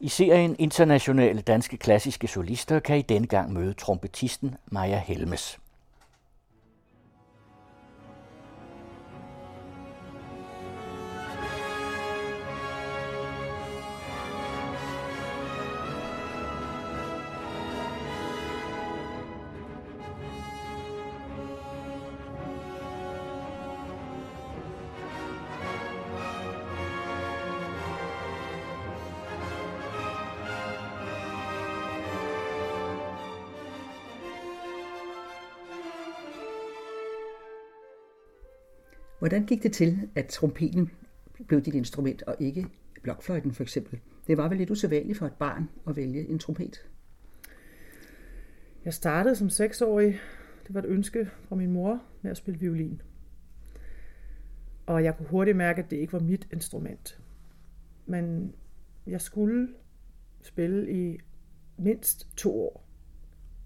I serien Internationale Danske Klassiske Solister kan I denne gang møde trompetisten Maja Helmes. Hvordan gik det til, at trompeten blev dit instrument, og ikke blokfløjten for eksempel? Det var vel lidt usædvanligt for et barn at vælge en trompet? Jeg startede som 6-årig. Det var et ønske fra min mor med at spille violin. Og jeg kunne hurtigt mærke, at det ikke var mit instrument. Men jeg skulle spille i mindst 2 år,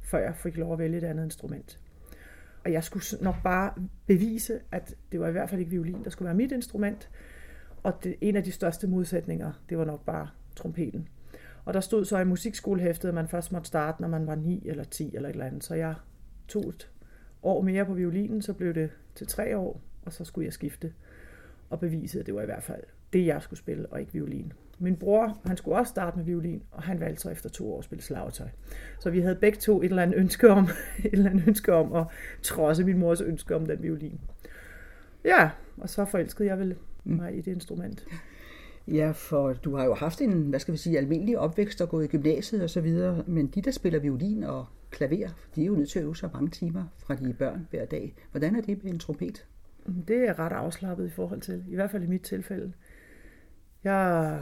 før jeg fik lov at vælge et andet instrument. Og jeg skulle nok bare bevise, at det var i hvert fald ikke violin, der skulle være mit instrument. Og en af de største modsætninger, det var nok bare trompeten. Og der stod så i musikskolehæftet, at man først måtte starte, når man var 9 eller 10 eller et eller andet. Så jeg tog et år mere på violinen, så blev det til 3 år, og så skulle jeg skifte og bevise, at det var i hvert fald det, jeg skulle spille, og ikke violin. Min bror, han skulle også starte med violin, og han valgte så efter 2 år at spille slagtøj. Så vi havde begge to et eller andet ønske om at trodse min mors ønske om den violin. Ja, og så forelskede jeg vel mig i det instrument. Ja, for du har jo haft en, almindelig opvækst og gået i gymnasiet og så videre, men de, der spiller violin og klaver, de er jo nødt til at øve sig mange timer fra de børn hver dag. Hvordan er det med en trompet? Det er ret afslappet i forhold til, i hvert fald i mit tilfælde. Jeg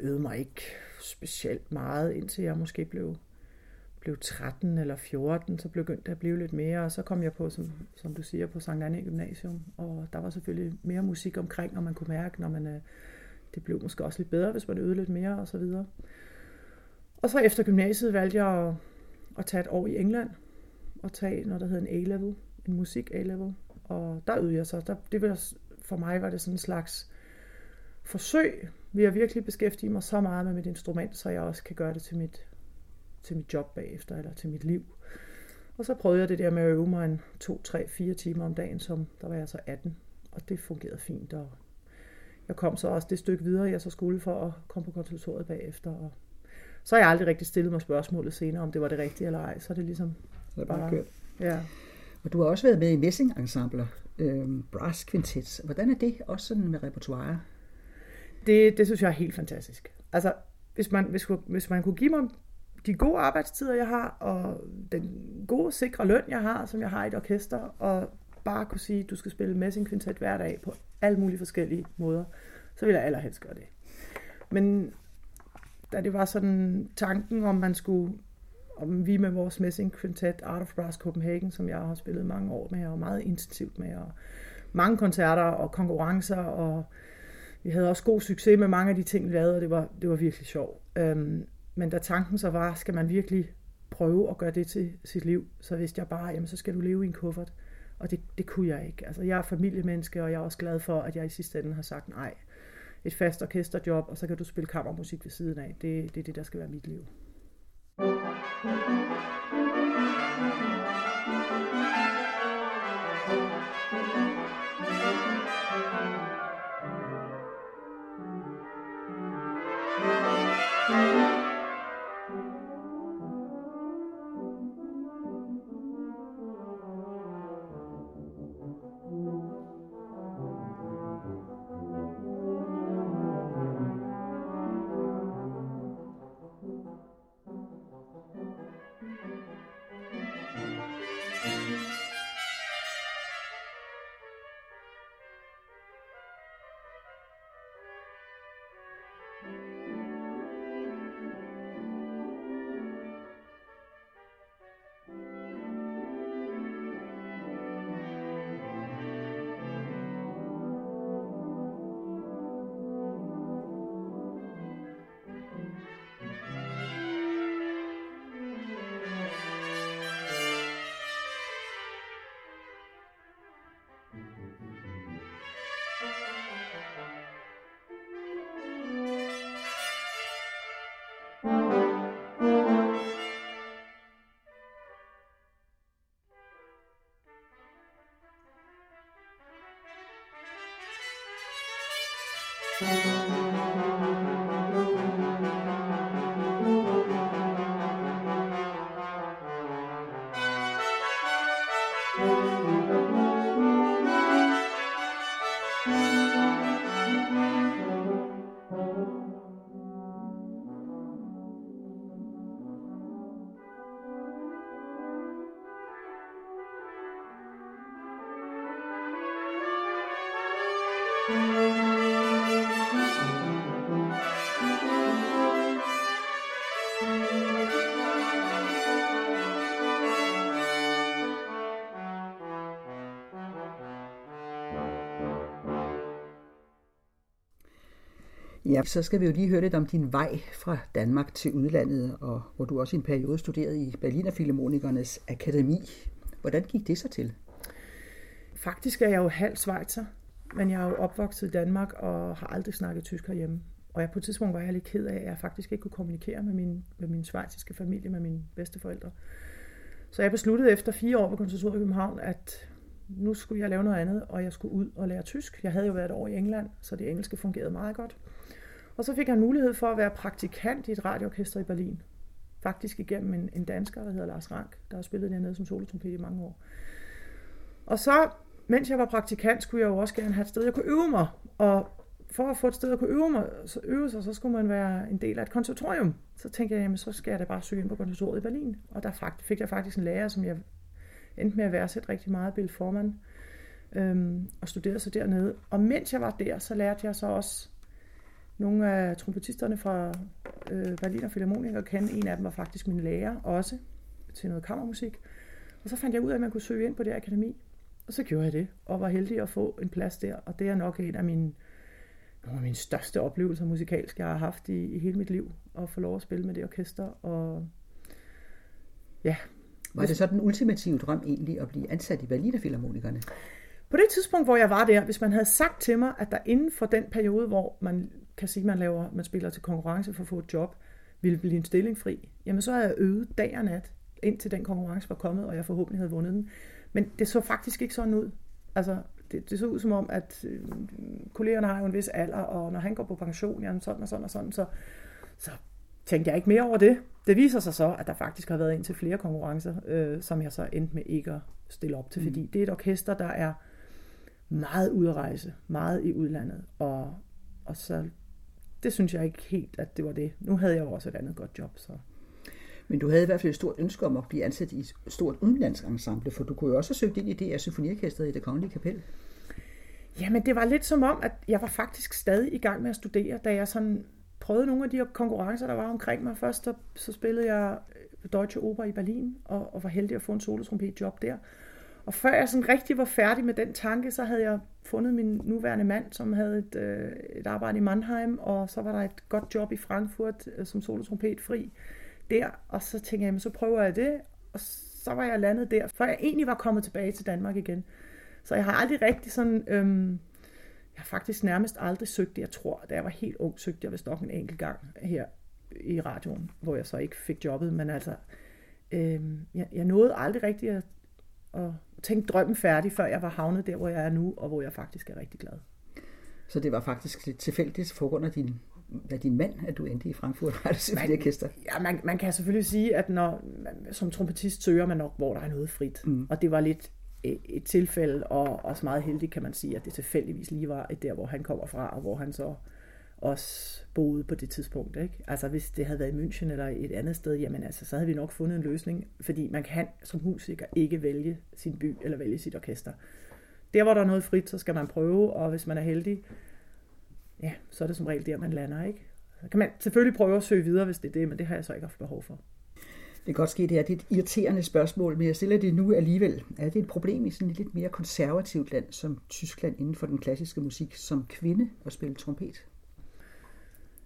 øvede mig ikke specielt meget, indtil jeg måske blev 13 eller 14, så begyndte jeg at blive lidt mere, og så kom jeg på, som du siger, på Sankt Annæ Gymnasium, og der var selvfølgelig mere musik omkring, og man kunne mærke, når man, det blev måske også lidt bedre, hvis man øvede lidt mere, og så videre. Og så efter gymnasiet valgte jeg at tage et år i England, og tage noget, der hed en A-level, en musik A-level, og der øvede jeg så. For mig var det sådan en slags forsøg, vil jeg virkelig beskæftige mig så meget med mit instrument, så jeg også kan gøre det til mit job bagefter, eller til mit liv. Og så prøvede jeg det der med at øve mig 2, 3, 4 timer om dagen, som der var jeg så 18, og det fungerede fint. Og jeg kom så også det stykke videre, jeg så skulle for at komme på konsultoriet bagefter. Og så har jeg aldrig rigtig stillet mig spørgsmålet senere, om det var det rigtige eller ej, så er det ligesom bare kørt. Ja. Og du har også været med i messingensembler, brass quintets. Hvordan er det også sådan med repertoire? Det synes jeg er helt fantastisk. Altså, hvis man kunne give mig de gode arbejdstider, jeg har, og den gode, sikre løn, jeg har, som jeg har i et orkester, og bare kunne sige, at du skal spille messingkvintet hver dag på alle mulige forskellige måder, så ville jeg allerhelst gøre det. Men da det var sådan tanken, om vi med vores messingkvintet, Art of Brass Copenhagen, som jeg har spillet mange år med, og meget intensivt med, og mange koncerter og konkurrencer, og vi havde også god succes med mange af de ting, vi lavede, og det var virkelig sjovt. Men da tanken så var, skal man virkelig prøve at gøre det til sit liv, så vidste jeg bare, jamen så skal du leve i en kuffert. Og det kunne jeg ikke. Altså, jeg er familiemenneske, og jeg er også glad for, at jeg i sidste ende har sagt nej. Et fast orkesterjob, og så kan du spille kammermusik ved siden af. Det er det, der skal være mit liv. Ja, så skal vi jo lige høre lidt om din vej fra Danmark til udlandet, og hvor du også i en periode studerede i Berliner Philharmonikernes Akademi. Hvordan gik det så til? Faktisk er jeg jo halv schweizer, men jeg er jo opvokset i Danmark og har aldrig snakket tysk herhjemme. Og jeg på et tidspunkt var jeg lidt ked af, at jeg faktisk ikke kunne kommunikere med min schweiziske familie, med mine bedsteforældre. Så jeg besluttede efter 4 år på konservatoriet i København, at nu skulle jeg lave noget andet, og jeg skulle ud og lære tysk. Jeg havde jo været et år i England, så det engelske fungerede meget godt. Og så fik jeg en mulighed for at være praktikant i et radioorkester i Berlin. Faktisk igennem en dansker, der hedder Lars Rank, der har spillet dernede som solotrompet i mange år. Og så, mens jeg var praktikant, skulle jeg jo også gerne have et sted, jeg kunne øve mig. Og for at få et sted, at kunne øve sig, så skulle man være en del af et konservatorium. Så tænkte jeg, jamen så skal jeg da bare søge ind på konservatoriet i Berlin. Og der fik jeg faktisk en lærer, som jeg endte med at værdsætte rigtig meget, Bill Forman, og studerede så dernede. Og mens jeg var der, så lærte jeg så også nogle af trompetisterne fra Berliner Philharmoniker at kende. En af dem var faktisk min lærer også, til noget kammermusik. Og så fandt jeg ud af, at man kunne søge ind på det akademi. Og så gjorde jeg det, og var heldig at få en plads der. Og det er nok nogle af mine største oplevelser musikalsk, jeg har haft i hele mit liv, at få lov at spille med det orkester. Og ja. Var det så den ultimative drøm egentlig at blive ansat i Berliner Philharmonikerne? På det tidspunkt, hvor jeg var der, hvis man havde sagt til mig, at der inden for den periode, hvor man kan sige, man spiller til konkurrence for at få et job, ville blive en stilling fri, jamen så havde jeg øvet dag og nat, indtil den konkurrence var kommet, og jeg forhåbentlig havde vundet den. Men det så faktisk ikke sådan ud. Altså, det så ud som om, at kollegerne har jo en vis alder, og når han går på pension, jamen sådan, så tænkte jeg ikke mere over det. Det viser sig så, at der faktisk har været indtil flere konkurrencer, som jeg så endte med ikke at stille op til, fordi det er et orkester, der er meget ude at rejse, meget i udlandet, og så det synes jeg ikke helt, at det var det. Nu havde jeg jo også et andet godt job, så. Men du havde i hvert fald et stort ønske om at blive ansat i et stort udenlandsensemble, for du kunne jo også have søgt ind i det af symfoniorkestret i Det Kongelige Kapel. Jamen, det var lidt som om, at jeg var faktisk stadig i gang med at studere, da jeg sådan prøvede nogle af de konkurrencer, der var omkring mig. Først så spillede jeg Deutsche Oper i Berlin, og var heldig at få en solotrompetjob der. Og før jeg sådan rigtig var færdig med den tanke, så havde jeg fundet min nuværende mand, som havde et arbejde i Mannheim, og så var der et godt job i Frankfurt som solotrompetfri der, og så tænkte jeg, så prøver jeg det, og så var jeg landet der, før jeg egentlig var kommet tilbage til Danmark igen. Så jeg har aldrig rigtig sådan, jeg har faktisk nærmest aldrig søgt det, jeg tror, da jeg var helt ung, søgte jeg vist nok en enkelt gang her i radioen, hvor jeg så ikke fik jobbet, men altså, jeg nåede aldrig rigtig at tænke drømmen færdig, før jeg var havnet der, hvor jeg er nu, og hvor jeg faktisk er rigtig glad. Så det var faktisk lidt tilfældigt på grund af din mand, at du endte i Frankfurt Radio Symfoniker? Ja, man kan selvfølgelig sige, at når man, som trompetist søger man nok, hvor der er noget frit. Mm. Og det var lidt et tilfælde, og også meget heldigt kan man sige, at det tilfældigvis lige var der, hvor han kommer fra, og hvor han så også boede på det tidspunkt. Ikke? Altså hvis det havde været i München eller et andet sted, jamen altså, så havde vi nok fundet en løsning, fordi man kan som musiker ikke vælge sin by eller vælge sit orkester. Der hvor der er noget frit, så skal man prøve, og hvis man er heldig, ja, så er det som regel der, man lander, ikke? Så kan man selvfølgelig prøve at søge videre, hvis det er det, men det har jeg så ikke haft behov for. Det kan godt ske, det er et irriterende spørgsmål, men jeg stiller det nu alligevel. Er det et problem i sådan et lidt mere konservativt land som Tyskland inden for den klassiske musik som kvinde at spille trompet?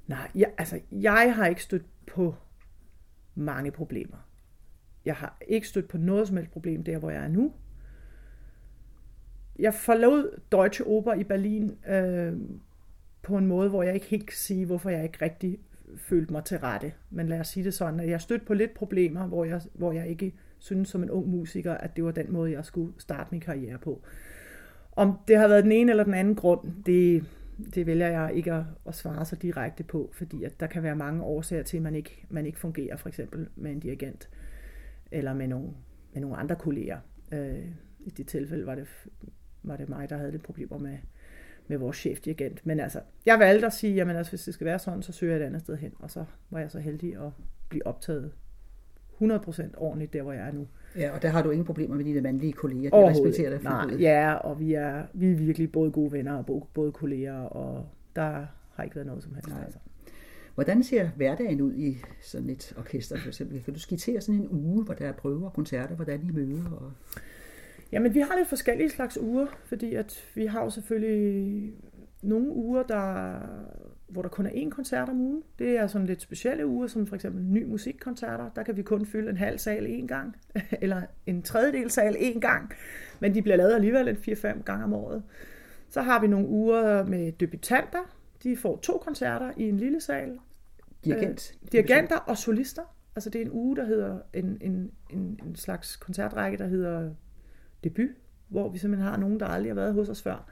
Nej, jeg har ikke stødt på mange problemer. Jeg har ikke stødt på noget som helst problem der, hvor jeg er nu. Jeg forlod Deutsche Oper i Berlin på en måde, hvor jeg ikke helt kan sige, hvorfor jeg ikke rigtig følte mig til rette. Men lad os sige det sådan, at jeg stødte på lidt problemer, hvor jeg ikke synes som en ung musiker, at det var den måde, jeg skulle starte min karriere på. Om det har været den ene eller den anden grund, det vælger jeg ikke at svare så direkte på, fordi at der kan være mange årsager til, at man ikke fungerer, for eksempel med en dirigent, eller med nogle andre kolleger. I det tilfælde var det mig, der havde det problemer med vores chefdirigent. Men altså, jeg valgte at sige, jamen altså, hvis det skal være sådan, så søger jeg et andet sted hen. Og så var jeg så heldig at blive optaget 100% ordentligt, der hvor jeg er nu. Ja, og der har du ingen problemer med dine mandlige kolleger? De respekterer dig? Nej, ja, og vi er virkelig både gode venner og både kolleger, og der har ikke været noget som helst. Altså. Hvordan ser hverdagen ud i sådan et orkester, for eksempel? Kan du skitsere sådan en uge, hvor der er prøver og koncerter, hvordan I møder? Jamen, vi har lidt forskellige slags uger, fordi at vi har jo selvfølgelig nogle uger, der hvor der kun er én koncert om ugen. Det er sådan lidt specielle uger, som for eksempel ny musikkoncerter. Der kan vi kun fylde en halv sal én gang, eller en tredjedel sal én gang, men de bliver lavet alligevel en 4-5 gange om året. Så har vi nogle uger med debutanter. De får 2 koncerter i en lille sal. Dirigenter og solister. Altså det er en uge, der hedder en slags koncertrække, der hedder debut, hvor vi simpelthen har nogen, der aldrig har været hos os før.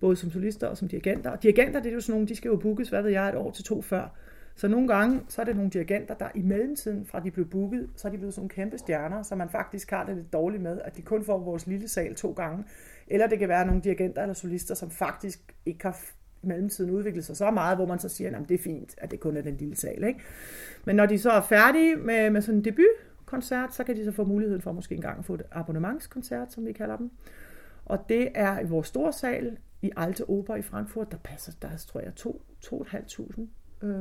Både som solister og som dirigenter. Og dirigenter, det er jo sådan nogle, de skal jo bookes, hvad ved jeg, 1 år til 2 før. Så nogle gange, så er det nogle dirigenter, der i mellemtiden, fra de blev booket, så er de blevet sådan nogle kæmpe stjerner, så man faktisk har det lidt dårligt med, at de kun får vores lille sal 2 gange. Eller det kan være nogle dirigenter eller solister, som faktisk ikke har i mellemtiden udviklet sig så meget, hvor man så siger, at det er fint, at det kun er den lille sal. Ikke? Men når de så er færdige med sådan en debutkoncert, så kan de så få muligheden for måske engang at få et abonnementskoncert, som vi kalder dem. Og det er i vores store sal i Alte Oper i Frankfurt, der passer, der tror jeg,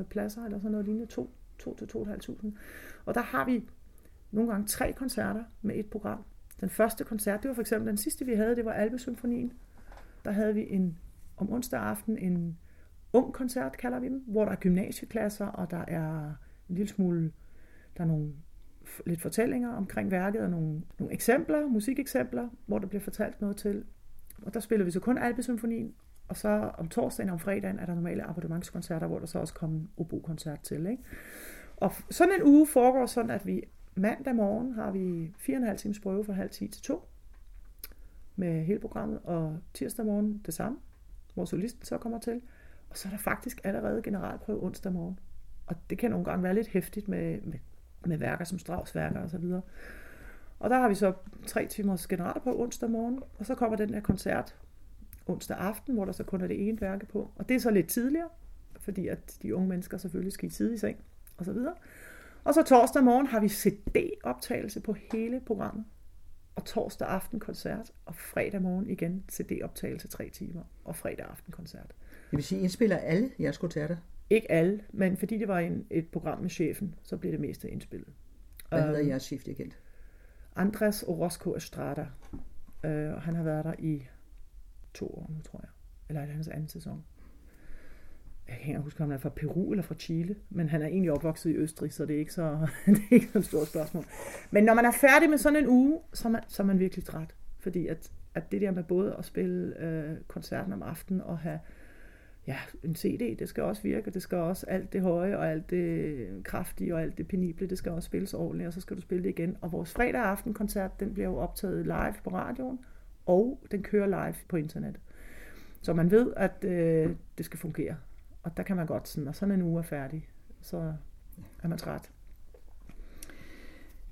2.500 pladser, eller sådan noget lignende, 2.000 til 2.500. Og der har vi nogle gange 3 koncerter med et program. Den første koncert, det var for eksempel den sidste, vi havde, det var Alpesymfonien. Der havde vi om onsdag aften en ung koncert, kalder vi dem, hvor der er gymnasieklasser, og der er en lille smule, der er nogle lidt fortællinger omkring værket, og nogle eksempler, musikeksempler, hvor der bliver fortalt noget til. Og der spiller vi så kun Alpesymfonien, og så om torsdagen og om fredagen er der normale abonnementskoncerter, hvor der så også kommer en obokoncert til. Ikke? Og sådan en uge foregår sådan, at vi mandag morgen har vi 4,5 times prøve fra 9:30 til 14 med hele programmet, og tirsdag morgen det samme, hvor solisten så kommer til. Og så er der faktisk allerede generalprøve onsdag morgen. Og det kan nogle gange være lidt hæftigt med værker som Strauss-værker osv. Og der har vi så 3 timers generalprøve onsdag morgen, og så kommer den her koncert onsdag aften, hvor der så kun er det ene værke på. Og det er så lidt tidligere, fordi at de unge mennesker selvfølgelig skal i tidlig seng osv. Og så torsdag morgen har vi CD-optagelse på hele programmet. Og torsdag aften koncert, og fredag morgen igen CD-optagelse 3 timer, og fredag aften koncert. Det vil sige, I indspiller alle jeres koncerter? Ikke alle, men fordi det var et program med chefen, så blev det meste indspillet. Hvad hedder jeres chef igen? Andres Orozco Estrada. Han har været der i 2 år nu, tror jeg. Eller er det hans anden sæson? Jeg kan ikke huske, om han er fra Peru eller fra Chile, men han er egentlig opvokset i Østrig, så det er ikke så et stort spørgsmål. Men når man er færdig med sådan en uge, så er man virkelig træt. Fordi at det der med både at spille koncerten om aftenen og have en CD, det skal også virke, det skal også alt det høje og alt det kraftige og alt det penible, det skal også spilles ordentligt, og så skal du spille det igen. Og vores fredag aftenkoncert, den bliver jo optaget live på radioen, og den kører live på internettet. Så man ved, at det skal fungere. Og der kan man godt sådan, og sådan en uge er færdig, så er man træt.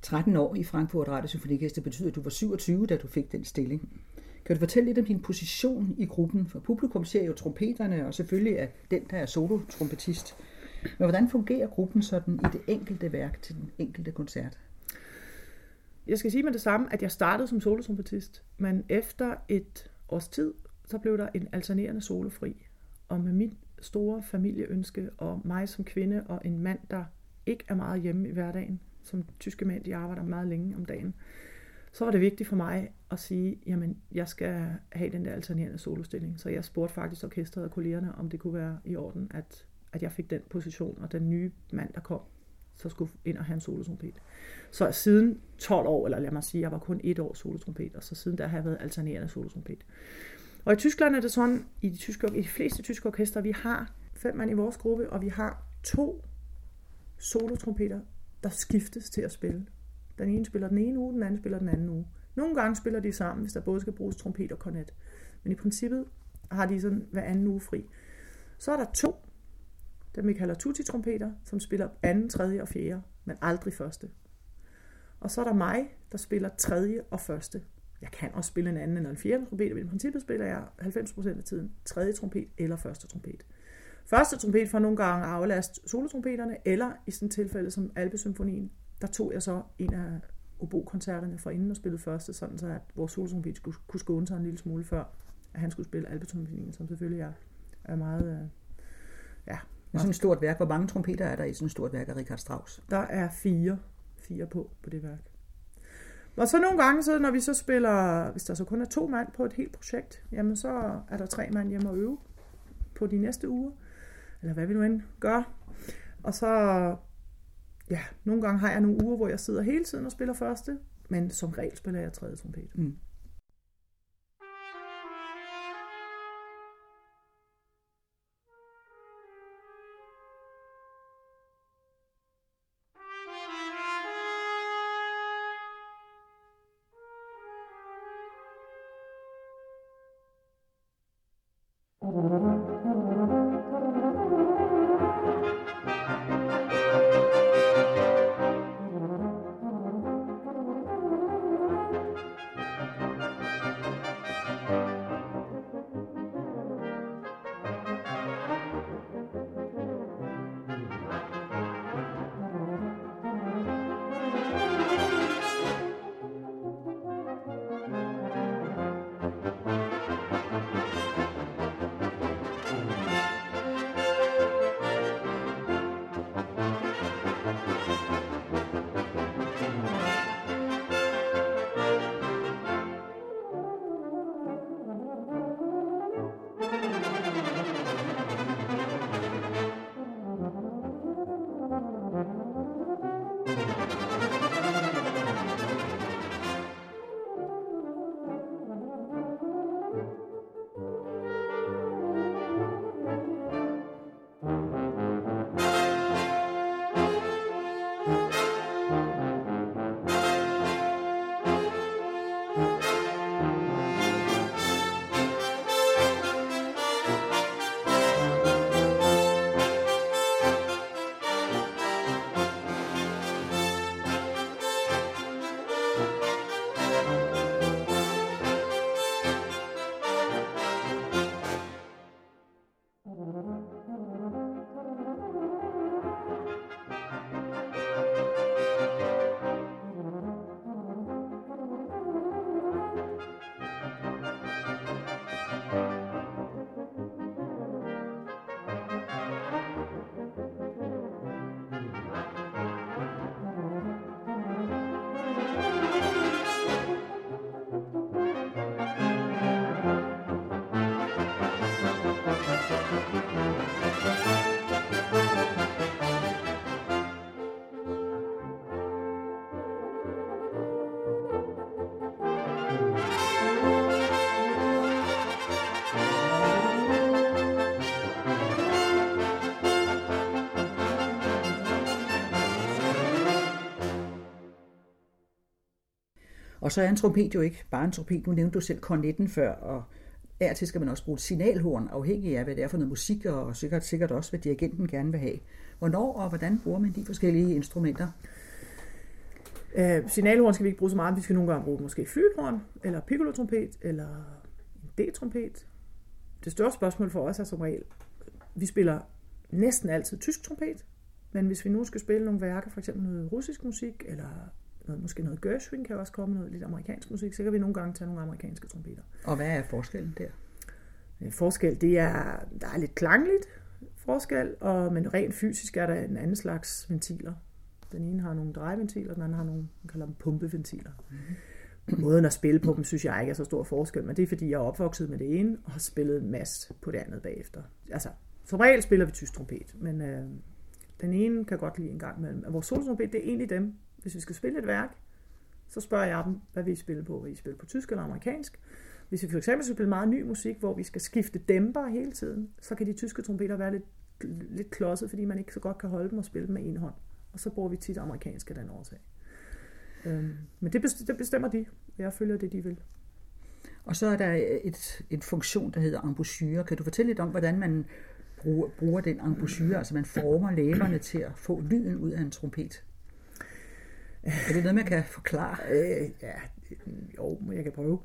13 år i Frankfurt Radio Symfoniker betyder, at du var 27, da du fik den stilling. Kan du fortælle lidt om din position i gruppen? For publikum ser jo trompeterne, og selvfølgelig er den, der er solotrompetist. Men hvordan fungerer gruppen sådan i det enkelte værk til den enkelte koncert? Jeg skal sige med det samme, at jeg startede som solotrompetist, men efter et års tid, så blev der en alternerende solofri. Og med mit store familieønske, og mig som kvinde, og en mand, der ikke er meget hjemme i hverdagen, som tyske mænd, de arbejder meget længe om dagen, så var det vigtigt for mig at sige, jamen, jeg skal have den der alternerende solostilling. Så jeg spurgte faktisk orkestret og kollegerne, om det kunne være i orden, at jeg fik den position, og den nye mand, der kom, så skulle ind og have en solotrompet. Så siden 12 år, eller lad mig sige, jeg var kun 1 år solotrompet, og så siden der har jeg været alternerende solotrompet. Og i Tyskland er det sådan, i de fleste tyske orkester, vi har 5 mand i vores gruppe, og vi har 2 solotrompeter, der skiftes til at spille. Den ene spiller den ene uge, den anden spiller den anden uge. Nogle gange spiller de sammen, hvis der både skal bruges trompet og kornet. Men i princippet har de sådan hver anden uge fri. Så er der 2, dem vi kalder tutti-trompeter, som spiller 2., 3. og 4., men aldrig 1. Og så er der mig, der spiller 3. og 1. Jeg kan også spille en anden eller en 4. trompet, men i princippet spiller jeg 90% af tiden 3. trompet eller 1. trompet. 1. trompet får nogle gange aflast solotrompeterne, eller i sådan et tilfælde som Alpesymfonien, der tog jeg så en af obokoncerterne fra inden og spillede 1., sådan så at vores solotrompet skulle kunne skåne sig en lille smule før, at han skulle spille Alpesymfonien, som selvfølgelig er meget... Men sådan et stort værk, hvor mange trompeter er der i sådan et stort værk af Richard Strauss? Der er 4 på det værk. Og så nogle gange, så når vi så spiller, hvis der så kun er 2 mand på et helt projekt, jamen så er der 3 mand hjemme at øve på de næste uger. eller hvad vi nu end gør. Og så, ja, nogle gange har jeg nogle uger, hvor jeg sidder hele tiden og spiller første, men som regel spiller jeg tredje trompet. Mm. Og så er en trompet jo ikke bare en trompet. Nu nævnte du selv kornetten før, og af og til skal man også bruge et signalhorn, afhængig af, hvad det er for noget musik, og sikkert også, hvad dirigenten gerne vil have. Hvornår og hvordan bruger man de forskellige instrumenter? Signalhorn skal vi ikke bruge så meget, vi skal nogle gange bruge måske flygelhorn, eller piccolotrompet, eller en D-trompet. Det største spørgsmål for os er som regel, vi spiller næsten altid tysk trompet, men hvis vi nu skal spille nogle værker, for eksempel noget russisk musik, eller måske noget Gershwin, kan også komme noget lidt amerikansk musik, så kan vi nogle gange tage nogle amerikanske trompeter. Og hvad er forskellen der? Forskel, der er lidt klangligt forskel, men rent fysisk er der en anden slags ventiler. Den ene har nogle drejeventiler, den anden har nogle, man kalder dem pumpeventiler. Mm-hmm. Måden at spille på dem, synes jeg ikke er så stor forskel, men det er fordi, jeg er opvokset med det ene, og har spillet en masse på det andet bagefter. Altså, som regel spiller vi tysk trompet, men den ene kan godt lide en gang imellem. Og vores solotrompet, det er egentlig dem. Hvis vi skal spille et værk, så spørger jeg dem, hvad vi spiller på. Vil I spille på tysk eller amerikansk? Hvis vi for eksempel skal spille meget ny musik, hvor vi skal skifte dæmper hele tiden, så kan de tyske trompeter være lidt klodset, fordi man ikke så godt kan holde dem og spille dem med en hånd. Og så bruger vi tit amerikansk af den årsag. Men det bestemmer de. Jeg følger det, de vil. Og så er der en funktion, der hedder embouchure. Kan du fortælle lidt om, hvordan man bruger den embouchure? Altså man former læberne til at få lyden ud af en trompet. Er det noget, man kan forklare? Jeg kan prøve.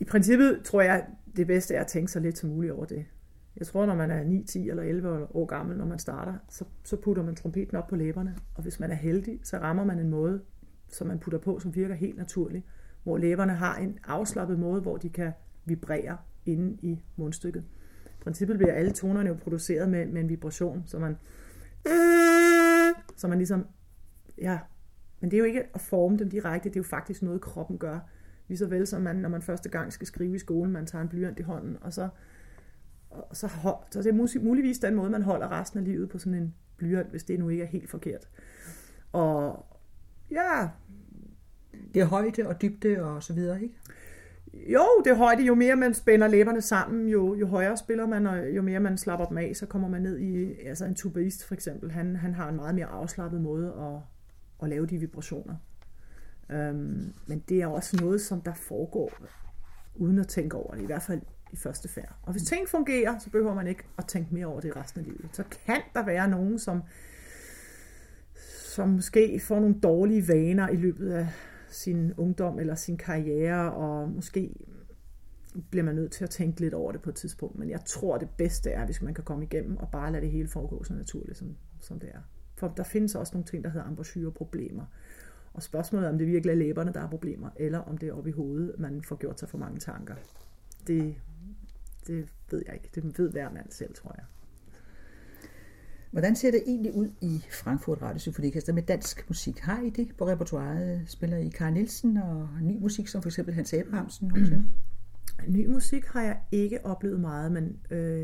I princippet tror jeg, det bedste er at tænke sig lidt som muligt over det. Jeg tror, når man er 9, 10 eller 11 år gammel, når man starter, så putter man trompeten op på læberne. Og hvis man er heldig, så rammer man en måde, som man putter på, som virker helt naturligt. Hvor læberne har en afslappet måde, hvor de kan vibrere inde i mundstykket. I princippet bliver alle tonerne jo produceret med en vibration, så man ligesom... Ja, men det er jo ikke at forme dem direkte, det er jo faktisk noget, kroppen gør. Ligeså vel som man, når man første gang skal skrive i skolen, man tager en blyant i hånden, og så så det er muligvis den måde, man holder resten af livet på sådan en blyant, hvis det nu ikke er helt forkert. Og ja... Det er højde og dybde og så videre, ikke? Jo, det er højde. Jo mere man spænder læberne sammen, jo højere spiller man, og jo mere man slapper dem af, så kommer man ned i... Altså en tubaist for eksempel, han har en meget mere afslappet måde at lave de vibrationer. Men det er også noget, som der foregår uden at tænke over det, i hvert fald i første færd. Og hvis ting fungerer, så behøver man ikke at tænke mere over det i resten af livet. Så kan der være nogen, som måske får nogle dårlige vaner i løbet af sin ungdom eller sin karriere, og måske bliver man nødt til at tænke lidt over det på et tidspunkt. Men jeg tror, det bedste er, hvis man kan komme igennem og bare lade det hele foregå så naturligt, som det er. For der findes også nogle ting, der hedder embouchure-problemer. Og spørgsmålet er, om det virkelig er læberne, der er problemer, eller om det er oppe i hovedet, man får gjort sig for mange tanker. Det ved jeg ikke. Det ved hver mand selv, tror jeg. Hvordan ser det egentlig ud i Frankfurt Radio Symfoniker med dansk musik? Har I det på repertoiret? Spiller I Carl Nielsen og ny musik, som for eksempel Hans Abrahamsen? Ny musik har jeg ikke oplevet meget, men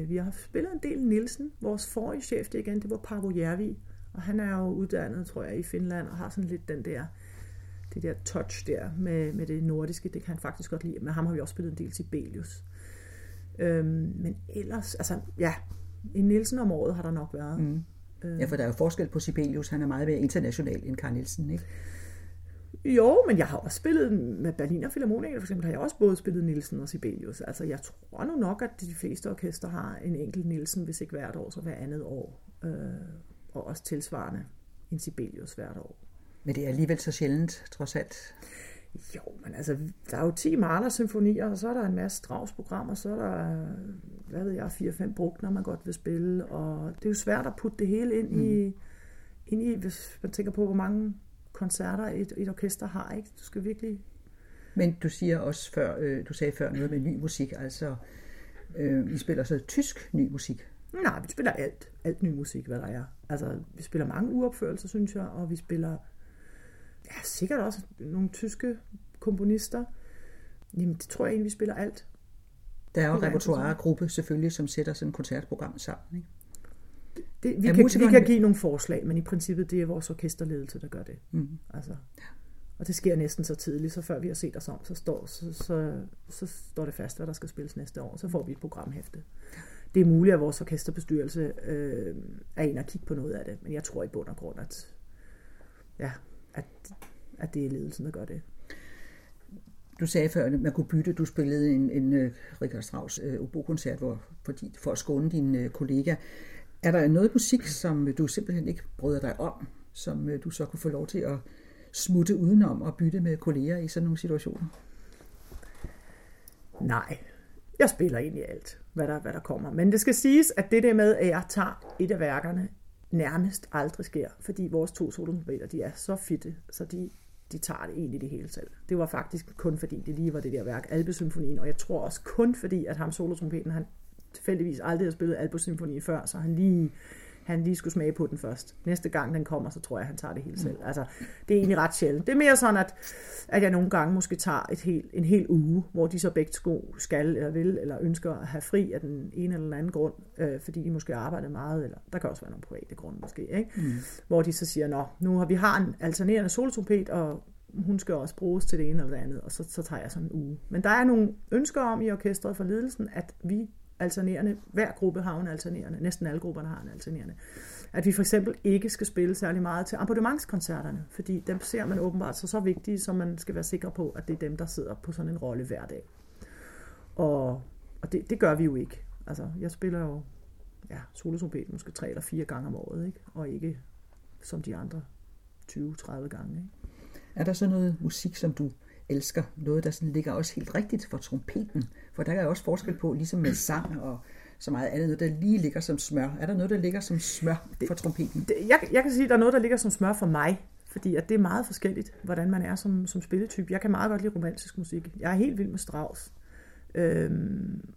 vi har spillet en del Nielsen. Vores forrige chef det var Paavo Järvi, og han er jo uddannet, tror jeg, i Finland, og har sådan lidt det der touch der med det nordiske. Det kan han faktisk godt lide. Med ham har vi også spillet en del Sibelius. Men ellers, altså ja... En Nielsen om året har der nok været. Ja, for der er jo forskel på Sibelius. Han er meget mere international end Carl Nielsen, ikke? Jo, men jeg har også spillet med Berliner Philharmonikerne, for eksempel, har jeg også både spillet Nielsen og Sibelius. Altså, jeg tror nu nok, at de fleste orkester har en enkelt Nielsen, hvis ikke hvert år, så hvert andet år. Og også tilsvarende en Sibelius hvert år. Men det er alligevel så sjældent, trods alt. Jo, men altså, der er jo 10 Mahler-symfonier, og så er der en masse Strauss-programmer, så er der, 4-5 Bruckner, man godt vil spille, og det er jo svært at putte det hele ind i, hvis man tænker på, hvor mange koncerter et orkester har, ikke? Du skal virkelig... Men du siger også før, noget med ny musik, altså, vi spiller så tysk ny musik. Nej, vi spiller alt ny musik, hvad der er. Altså, vi spiller mange uropførelser, synes jeg, og vi spiller... Ja, sikkert også nogle tyske komponister. Jamen, det tror jeg egentlig, vi spiller alt. Der er jo en repertoiregruppe selvfølgelig, som sætter sådan et koncertprogram sammen, ikke? Vi kan give nogle forslag, men i princippet, det er vores orkesterledelse, der gør det. Mm-hmm. Altså. Og det sker næsten så tidligt, så før vi har set os om, så står det fast, hvad der skal spilles næste år. Så får vi et programhæfte. Det er muligt, at vores orkesterbestyrelse er inde og kigge på noget af det, men jeg tror i bund og grund, at... Ja, at det er ledelsen, der gør det. Du sagde før, at man kunne bytte. Du spillede en Richard Strauss obokoncert, for at skåne din kollega. Er der noget musik, som du simpelthen ikke bryder dig om, som du så kunne få lov til at smutte udenom og bytte med kolleger i sådan nogle situationer? Nej, jeg spiller egentlig alt, hvad der kommer. Men det skal siges, at det der med, at jeg tager et af værkerne, nærmest aldrig sker, fordi vores 2 solotrompeter, de er så fitte, så de tager det egentlig det hele selv. Det var faktisk kun fordi, det lige var det der værk, Alpesymfonien, og jeg tror også kun fordi, at ham solotrompeten, han tilfældigvis aldrig har spillet Alpesymfonien før, så han lige skulle smage på den først. Næste gang den kommer, så tror jeg, han tager det hele selv. Altså, det er egentlig ret sjældent. Det er mere sådan, at jeg nogle gange måske tager en hel uge, hvor de så begge skal eller vil, eller ønsker at have fri af den ene eller den anden grund, fordi de måske arbejder meget, eller der kan også være nogle private grunde måske, ikke? Hvor de så siger, nå, nu har vi en alternerende solotrompet, og hun skal også bruges til det ene eller det andet, og så tager jeg sådan en uge. Men der er nogle ønsker om i orkestret for ledelsen, at vi alternerende. Hver gruppe har en alternerende. Næsten alle grupperne har en alternerende. At vi for eksempel ikke skal spille særlig meget til abonnementskoncerterne, fordi dem ser man åbenbart så vigtige, så man skal være sikker på, at det er dem, der sidder på sådan en rolle hver dag. Og det gør vi jo ikke. Altså, jeg spiller jo solotrompet måske 3 eller 4 gange om året, ikke? Og ikke som de andre 20-30 gange. Ikke? Er der så noget musik, som du elsker, noget der sådan ligger også helt rigtigt for trompeten, for der er også forskel på ligesom med sang og så meget andet, noget der lige ligger som smør. Er der noget, der ligger som smør for trompeten? Jeg kan sige, at der er noget, der ligger som smør for mig, fordi at det er meget forskelligt, hvordan man er som spilletype. Jeg kan meget godt lide romantisk musik. Jeg er helt vild med Strauss. Jeg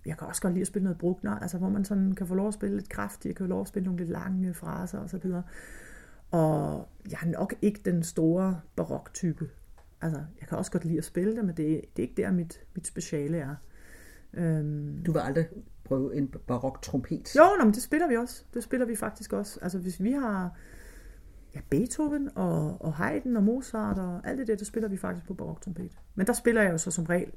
kan også godt lide at spille noget Bruckner, altså hvor man sådan kan få lov at spille lidt kraftigt, jeg kan få lov at spille nogle lidt lange fraser og så videre. Og jeg er nok ikke den store baroktype. Altså, jeg kan også godt lide at spille det, men det er ikke der, mit speciale er. Du var aldrig prøve en barok trompet? Jo, men det spiller vi også. Det spiller vi faktisk også. Altså hvis vi har Beethoven og Haydn og Mozart og alt det der, det spiller vi faktisk på barok trompet. Men der spiller jeg jo så som regel.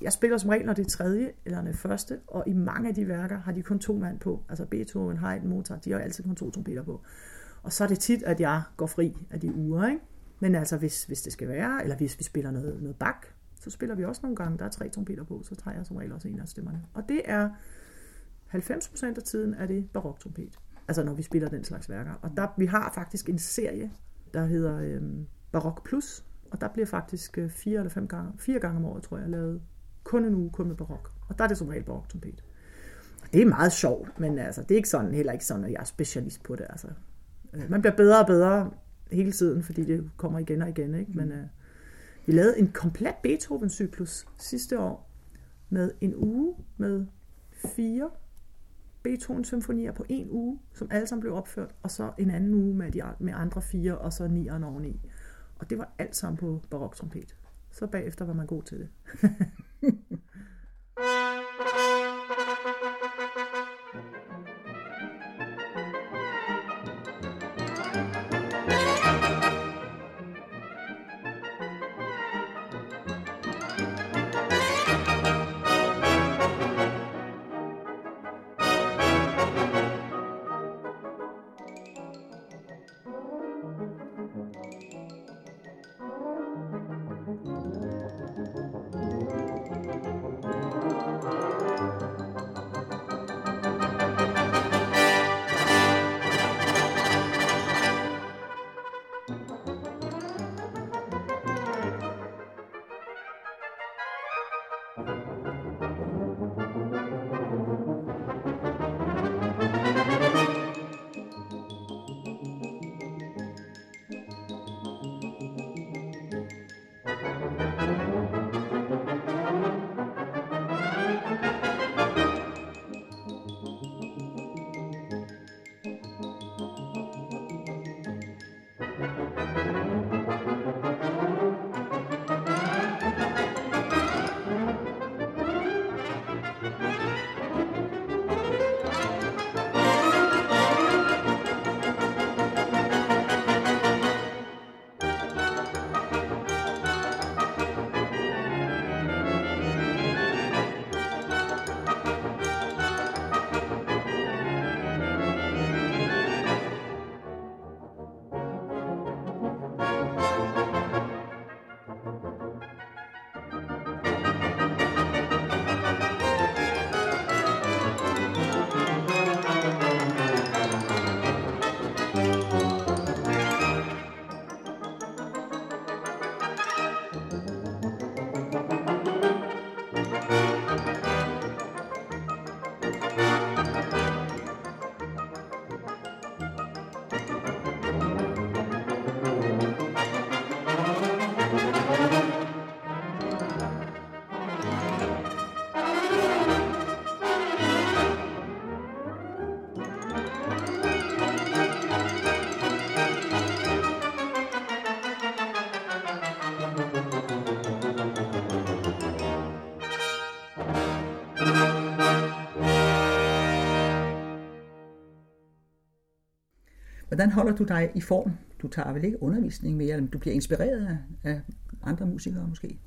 Jeg spiller som regel, når det er tredje eller den første, og i mange af de værker har de kun 2 mand på. Altså Beethoven, Haydn, Mozart, de har altid kun 2 trompeter på. Og så er det tit, at jeg går fri af de uger, ikke? Men altså, hvis det skal være, eller hvis vi spiller noget bak, så spiller vi også nogle gange. Der er 3 trompeter på, så tager jeg som regel også en af stemmerne. Og det er 90% af tiden, er det baroktrompet. Altså, når vi spiller den slags værker. Og vi har faktisk en serie, der hedder Barok Plus, og der bliver faktisk 4 gange om året, tror jeg, lavet kun en uge, kun med barok. Og der er det som regel baroktrompet. Og det er meget sjovt, men altså, det er ikke sådan, heller ikke sådan, at jeg er specialist på det, altså. Man bliver bedre og bedre hele tiden, fordi det kommer igen og igen, ikke? Men vi lavede en komplet Beethoven-cyklus sidste år med en uge med 4 Beethoven-symfonier på en uge, som alle sammen blev opført, og så en anden uge med andre 4, og så 9'eren oveni. Og det var alt sammen på baroktrompet. Så bagefter var man god til det. Hvordan holder du dig i form? Du tager vel ikke undervisning mere, eller du bliver inspireret af andre musikere måske?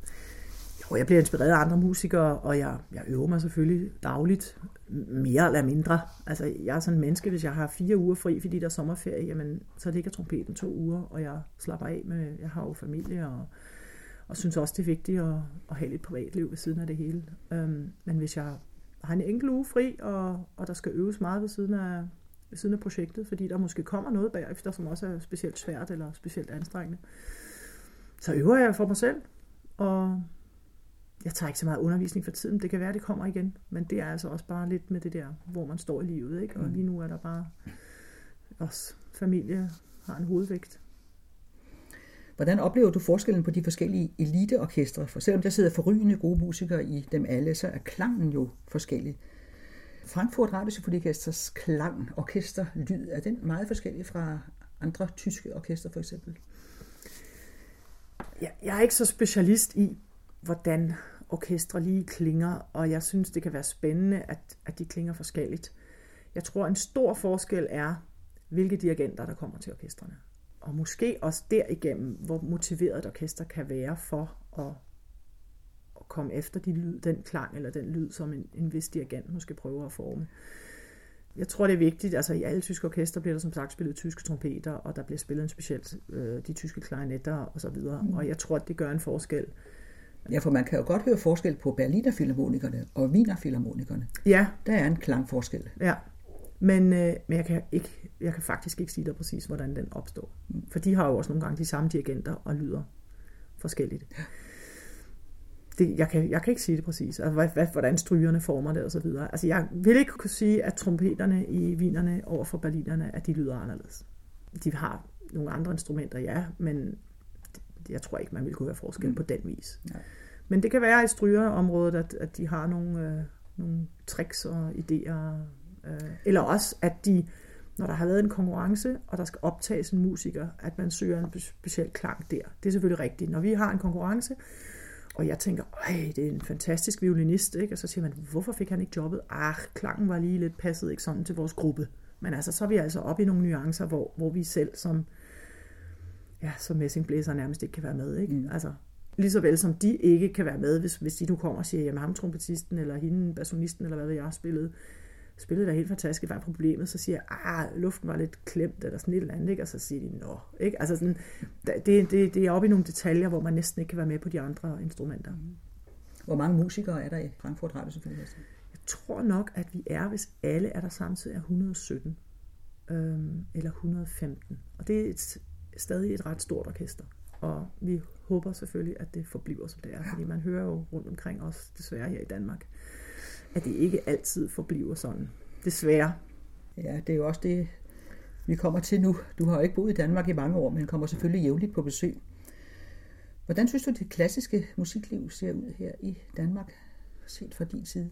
Jo, jeg bliver inspireret af andre musikere, og jeg øver mig selvfølgelig dagligt, mere eller mindre. Altså, jeg er sådan en menneske, hvis jeg har 4 uger fri, fordi der er sommerferie, jamen, så ligger trompeten 2 uger, og jeg slapper af med, jeg har jo familie, og synes også, det er vigtigt at have lidt privatliv ved siden af det hele. Men hvis jeg har en enkelt uge fri, og der skal øves meget ved siden af projektet, fordi der måske kommer noget bagefter, som også er specielt svært eller specielt anstrengende. Så øver jeg for mig selv, og jeg tager ikke så meget undervisning for tiden. Det kan være, det kommer igen, men det er altså også bare lidt med det der, hvor man står i livet, ikke? Og lige nu er der bare også familie har en hovedvægt. Hvordan oplever du forskellen på de forskellige eliteorkestre? For selvom der sidder forrygende gode musikere i dem alle, så er klangen jo forskellig. Frankfurt Radio Symfonikernes klang, orkesterlyd, er den meget forskellig fra andre tyske orkester for eksempel? Jeg er ikke så specialist i, hvordan orkestre lige klinger, og jeg synes, det kan være spændende, at de klinger forskelligt. Jeg tror, en stor forskel er, hvilke dirigenter, der kommer til orkestrene. Og måske også derigennem, hvor motiveret et orkester kan være for at komme efter den klang eller den lyd, som en vis dirigent måske prøver at forme. Jeg tror, det er vigtigt. Altså, i alle tyske orkester bliver der som sagt spillet tyske trompeter, og der bliver spillet en specielt de tyske klarinetter osv. Og jeg tror, at det gør en forskel. Ja, for man kan jo godt høre forskel på Berliner Philharmonikerne og Wiener Philharmonikerne. Ja. Der er en klangforskel. Ja, men jeg kan faktisk ikke sige dig præcis, hvordan den opstår. For de har jo også nogle gange de samme dirigenter og lyder forskelligt. Jeg kan ikke sige det præcis, altså, hvordan strygerne former det og så videre. Altså, jeg vil ikke kunne sige, at trompeterne i Wienerne over for Berlinerne, at de lyder anderledes. De har nogle andre instrumenter, ja, men jeg tror ikke, man vil kunne høre forskel på den vis. Nej. Men det kan være i strygerområdet, at de har nogle tricks og idéer. Eller også, at de, når der har været en konkurrence, og der skal optages en musiker, at man søger en speciel klang der. Det er selvfølgelig rigtigt. Når vi har en konkurrence, og jeg tænker, det er en fantastisk violinist, ikke? Og så siger man, hvorfor fik han ikke jobbet? Klangen var lige lidt passet ikke sådan til vores gruppe. Men altså, så er vi altså oppe i nogle nuancer, hvor vi selv som messingblæser nærmest ikke kan være med. Ikke? Mm. Altså, lige så vel som de ikke kan være med, hvis de nu kommer og siger, jamen ham trompetisten, eller hende bassonisten, eller hvad ved jeg, spillede der helt fantastisk, var problemet, så siger jeg, luften var lidt klemt, eller sådan et eller andet, ikke? Og så siger de, nå, ikke? Altså sådan, det er oppe i nogle detaljer, hvor man næsten ikke kan være med på de andre instrumenter. Hvor mange musikere er der i Frankfurt Radio Symfoniker? Jeg tror nok, at vi er, hvis alle er der samtidig, er 117 eller 115, og det er stadig et ret stort orkester, og vi håber selvfølgelig, at det forbliver, som det er, fordi man hører jo rundt omkring os, desværre her i Danmark, at det ikke altid forbliver sådan. Desværre. Ja, det er jo også det, vi kommer til nu. Du har jo ikke boet i Danmark i mange år, men kommer selvfølgelig jævnligt på besøg. Hvordan synes du, det klassiske musikliv ser ud her i Danmark, set fra din side?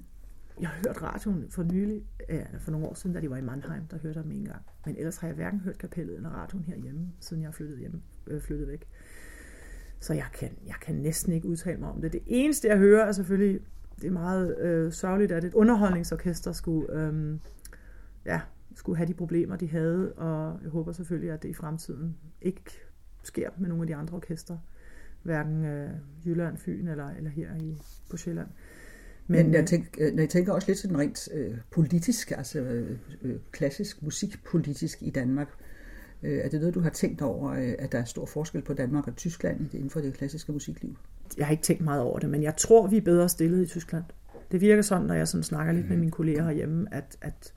Jeg har hørt radioen for nogle år siden, da de var i Mannheim, der hørte jeg dem en gang. Men ellers har jeg hverken hørt kapellet eller radioen herhjemme, siden jeg flyttede væk. Så jeg kan næsten ikke udtale mig om det. Det eneste, jeg hører, er selvfølgelig... Det er meget sørgeligt, at et underholdningsorkester skulle have de problemer, de havde, og jeg håber selvfølgelig, at det i fremtiden ikke sker med nogle af de andre orkester, hverken Jylland, Fyn eller her på Sjælland. Men jeg tænker også lidt sådan rent politisk, altså klassisk musikpolitisk i Danmark. Er det noget, du har tænkt over, at der er stor forskel på Danmark og Tyskland inden for det klassiske musikliv? Jeg har ikke tænkt meget over det, men jeg tror, vi er bedre stillet i Tyskland. Det virker sådan, når jeg sådan snakker lidt med mine kolleger herhjemme, at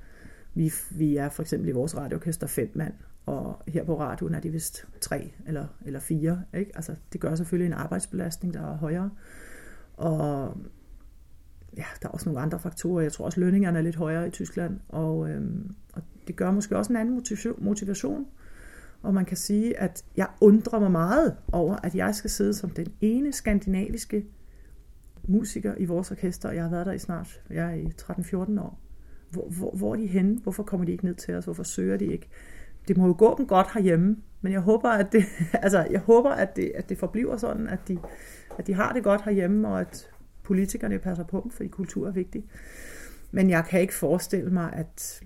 vi er for eksempel i vores radioorkester 5 mand, og her på radioen er de vist 3 eller 4. Ikke? Altså, det gør selvfølgelig en arbejdsbelastning, der er højere. Og ja, der er også nogle andre faktorer. Jeg tror også, lønningerne er lidt højere i Tyskland, og det gør måske også en anden motivation. Og man kan sige, at jeg undrer mig meget over, at jeg skal sidde som den ene skandinaviske musiker i vores orkester. Jeg har været der i snart, jeg er i 13-14 år. Hvor er de henne? Hvorfor kommer de ikke ned til os? Hvorfor søger de ikke? Det må jo gå dem godt herhjemme, men jeg håber, at det forbliver sådan, at de har det godt herhjemme, og at politikerne passer på dem, fordi kultur er vigtig. Men jeg kan ikke forestille mig, at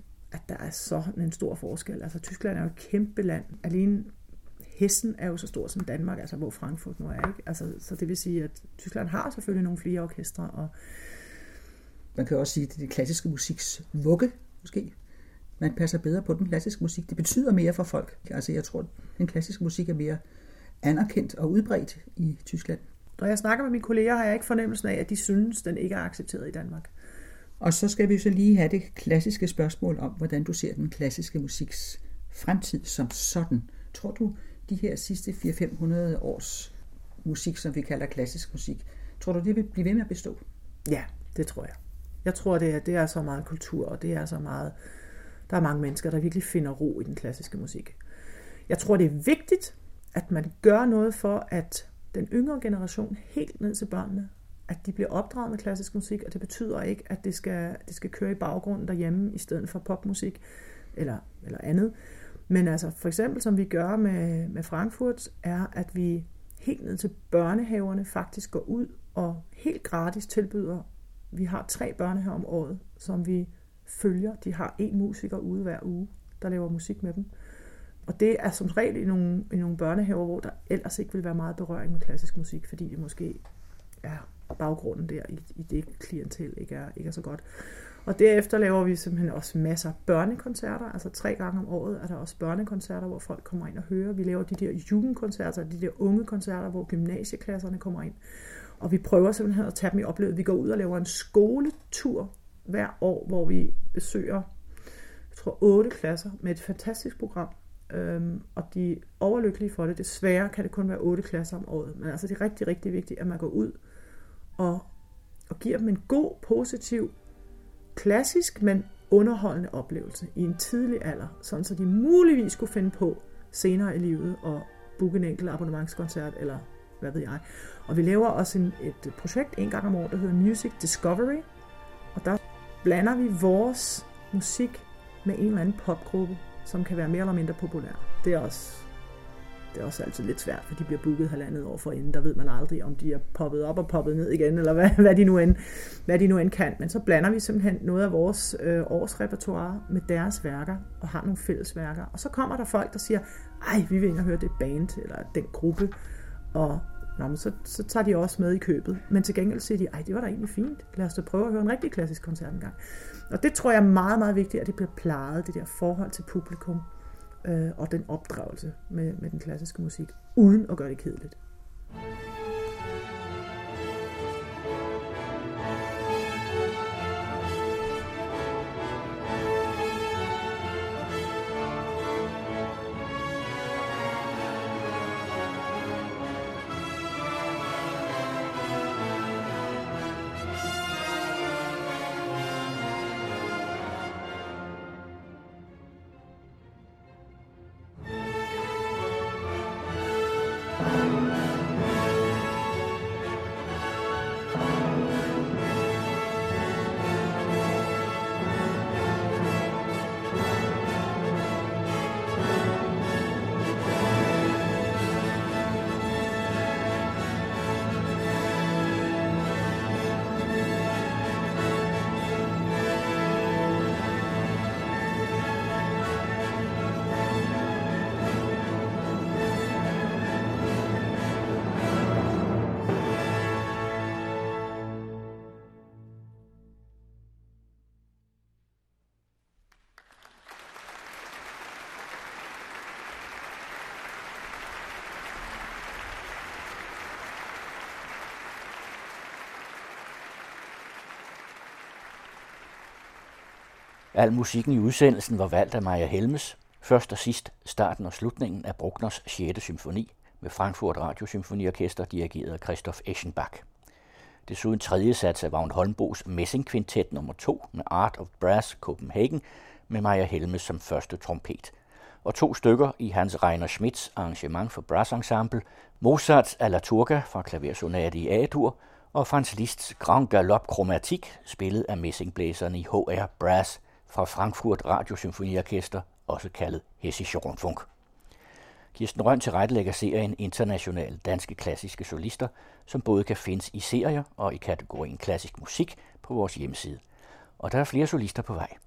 der er sådan en stor forskel. Altså, Tyskland er jo et kæmpe land. Alene Hessen er jo så stor som Danmark, altså hvor Frankfurt nu er, ikke? Altså, så det vil sige, at Tyskland har selvfølgelig nogle flere orkestre. Og man kan også sige, at det er det klassiske musiks vugge, måske. Man passer bedre på den klassiske musik. Det betyder mere for folk. Altså, jeg tror, den klassiske musik er mere anerkendt og udbredt i Tyskland. Når jeg snakker med mine kolleger, har jeg ikke fornemmelsen af, at de synes, den ikke er accepteret i Danmark. Og så skal vi så lige have det klassiske spørgsmål om, hvordan du ser den klassiske musiks fremtid som sådan. Tror du, de her sidste 400-500 års musik, som vi kalder klassisk musik, tror du, det vil blive ved med at bestå? Ja, det tror jeg. Jeg tror, det er så meget kultur, og det er så meget... Der er mange mennesker, der virkelig finder ro i den klassiske musik. Jeg tror, det er vigtigt, at man gør noget for, at den yngre generation helt ned til børnene, at de bliver opdraget med klassisk musik, og det betyder ikke, at det skal køre i baggrunden derhjemme, i stedet for popmusik eller andet. Men altså, for eksempel, som vi gør med Frankfurt, er, at vi helt ned til børnehaverne faktisk går ud og helt gratis tilbyder. Vi har 3 børnehaver om året, som vi følger. De har 1 musiker ude hver uge, der laver musik med dem. Og det er som regel i nogle børnehaver, hvor der ellers ikke vil være meget berøring med klassisk musik, fordi det måske er baggrunden der i det klientel ikke er så godt. Og derefter laver vi simpelthen også masser af børnekoncerter, altså 3 gange om året er der også børnekoncerter, hvor folk kommer ind og hører. Vi laver de der jugendkoncerter, de der unge koncerter, hvor gymnasieklasserne kommer ind. Og vi prøver simpelthen at tage dem i oplevet. Vi går ud og laver en skoletur hver år, hvor vi besøger, jeg tror, 8 klasser med et fantastisk program. Og de er overlykkelige for det. Desværre kan det kun være 8 klasser om året. Men altså det er rigtig, rigtig vigtigt, at man går ud og giver dem en god, positiv, klassisk, men underholdende oplevelse i en tidlig alder, sådan så de muligvis kunne finde på senere i livet at booke en enkelt abonnementskoncert, eller hvad ved jeg. Og vi laver også et projekt en gang om året, der hedder Music Discovery, og der blander vi vores musik med en eller anden popgruppe, som kan være mere eller mindre populær. Det er også altid lidt svært, for de bliver booket halvandet år forinden. Der ved man aldrig, om de er poppet op og poppet ned igen, eller hvad de nu end kan. Men så blander vi simpelthen noget af vores årsrepertoire med deres værker, og har nogle fælles værker. Og så kommer der folk, der siger, ej, vi vil ikke høre det band, eller den gruppe. Og så tager de også med i købet. Men til gengæld siger de, ej, det var da egentlig fint. Lad os da prøve at høre en rigtig klassisk koncert engang. Og det tror jeg er meget, meget vigtigt, at det bliver plejet, det der forhold til publikum. Og den opdragelse med den klassiske musik, uden at gøre det kedeligt. Al musikken i udsendelsen var valgt af Maja Helmes. Først og sidst starten og slutningen af Bruckners 6. symfoni med Frankfurt Radio Symfoniorkester, dirigeret af Christoph Eschenbach. Desuden tredje sats af Vagn Holmboes Messingkvintet nummer 2 med Art of Brass Copenhagen med Maja Helmes som første trompet. Og 2 stykker i Hans Reiner Schmidts arrangement for Brass Ensemble, Mozarts Alla Turca fra klaversonate i A-dur, og Franz Liszt's Grand Galop Chromatik, spillet af messingblæserne i HR Brass fra Frankfurt Radio Symfoniorkester, også kaldet Hessischer Rundfunk. Kirsten Røn tilrettelægger serien Internationale Danske Klassiske Solister, som både kan findes i serier og i kategorien klassisk musik på vores hjemmeside. Og der er flere solister på vej.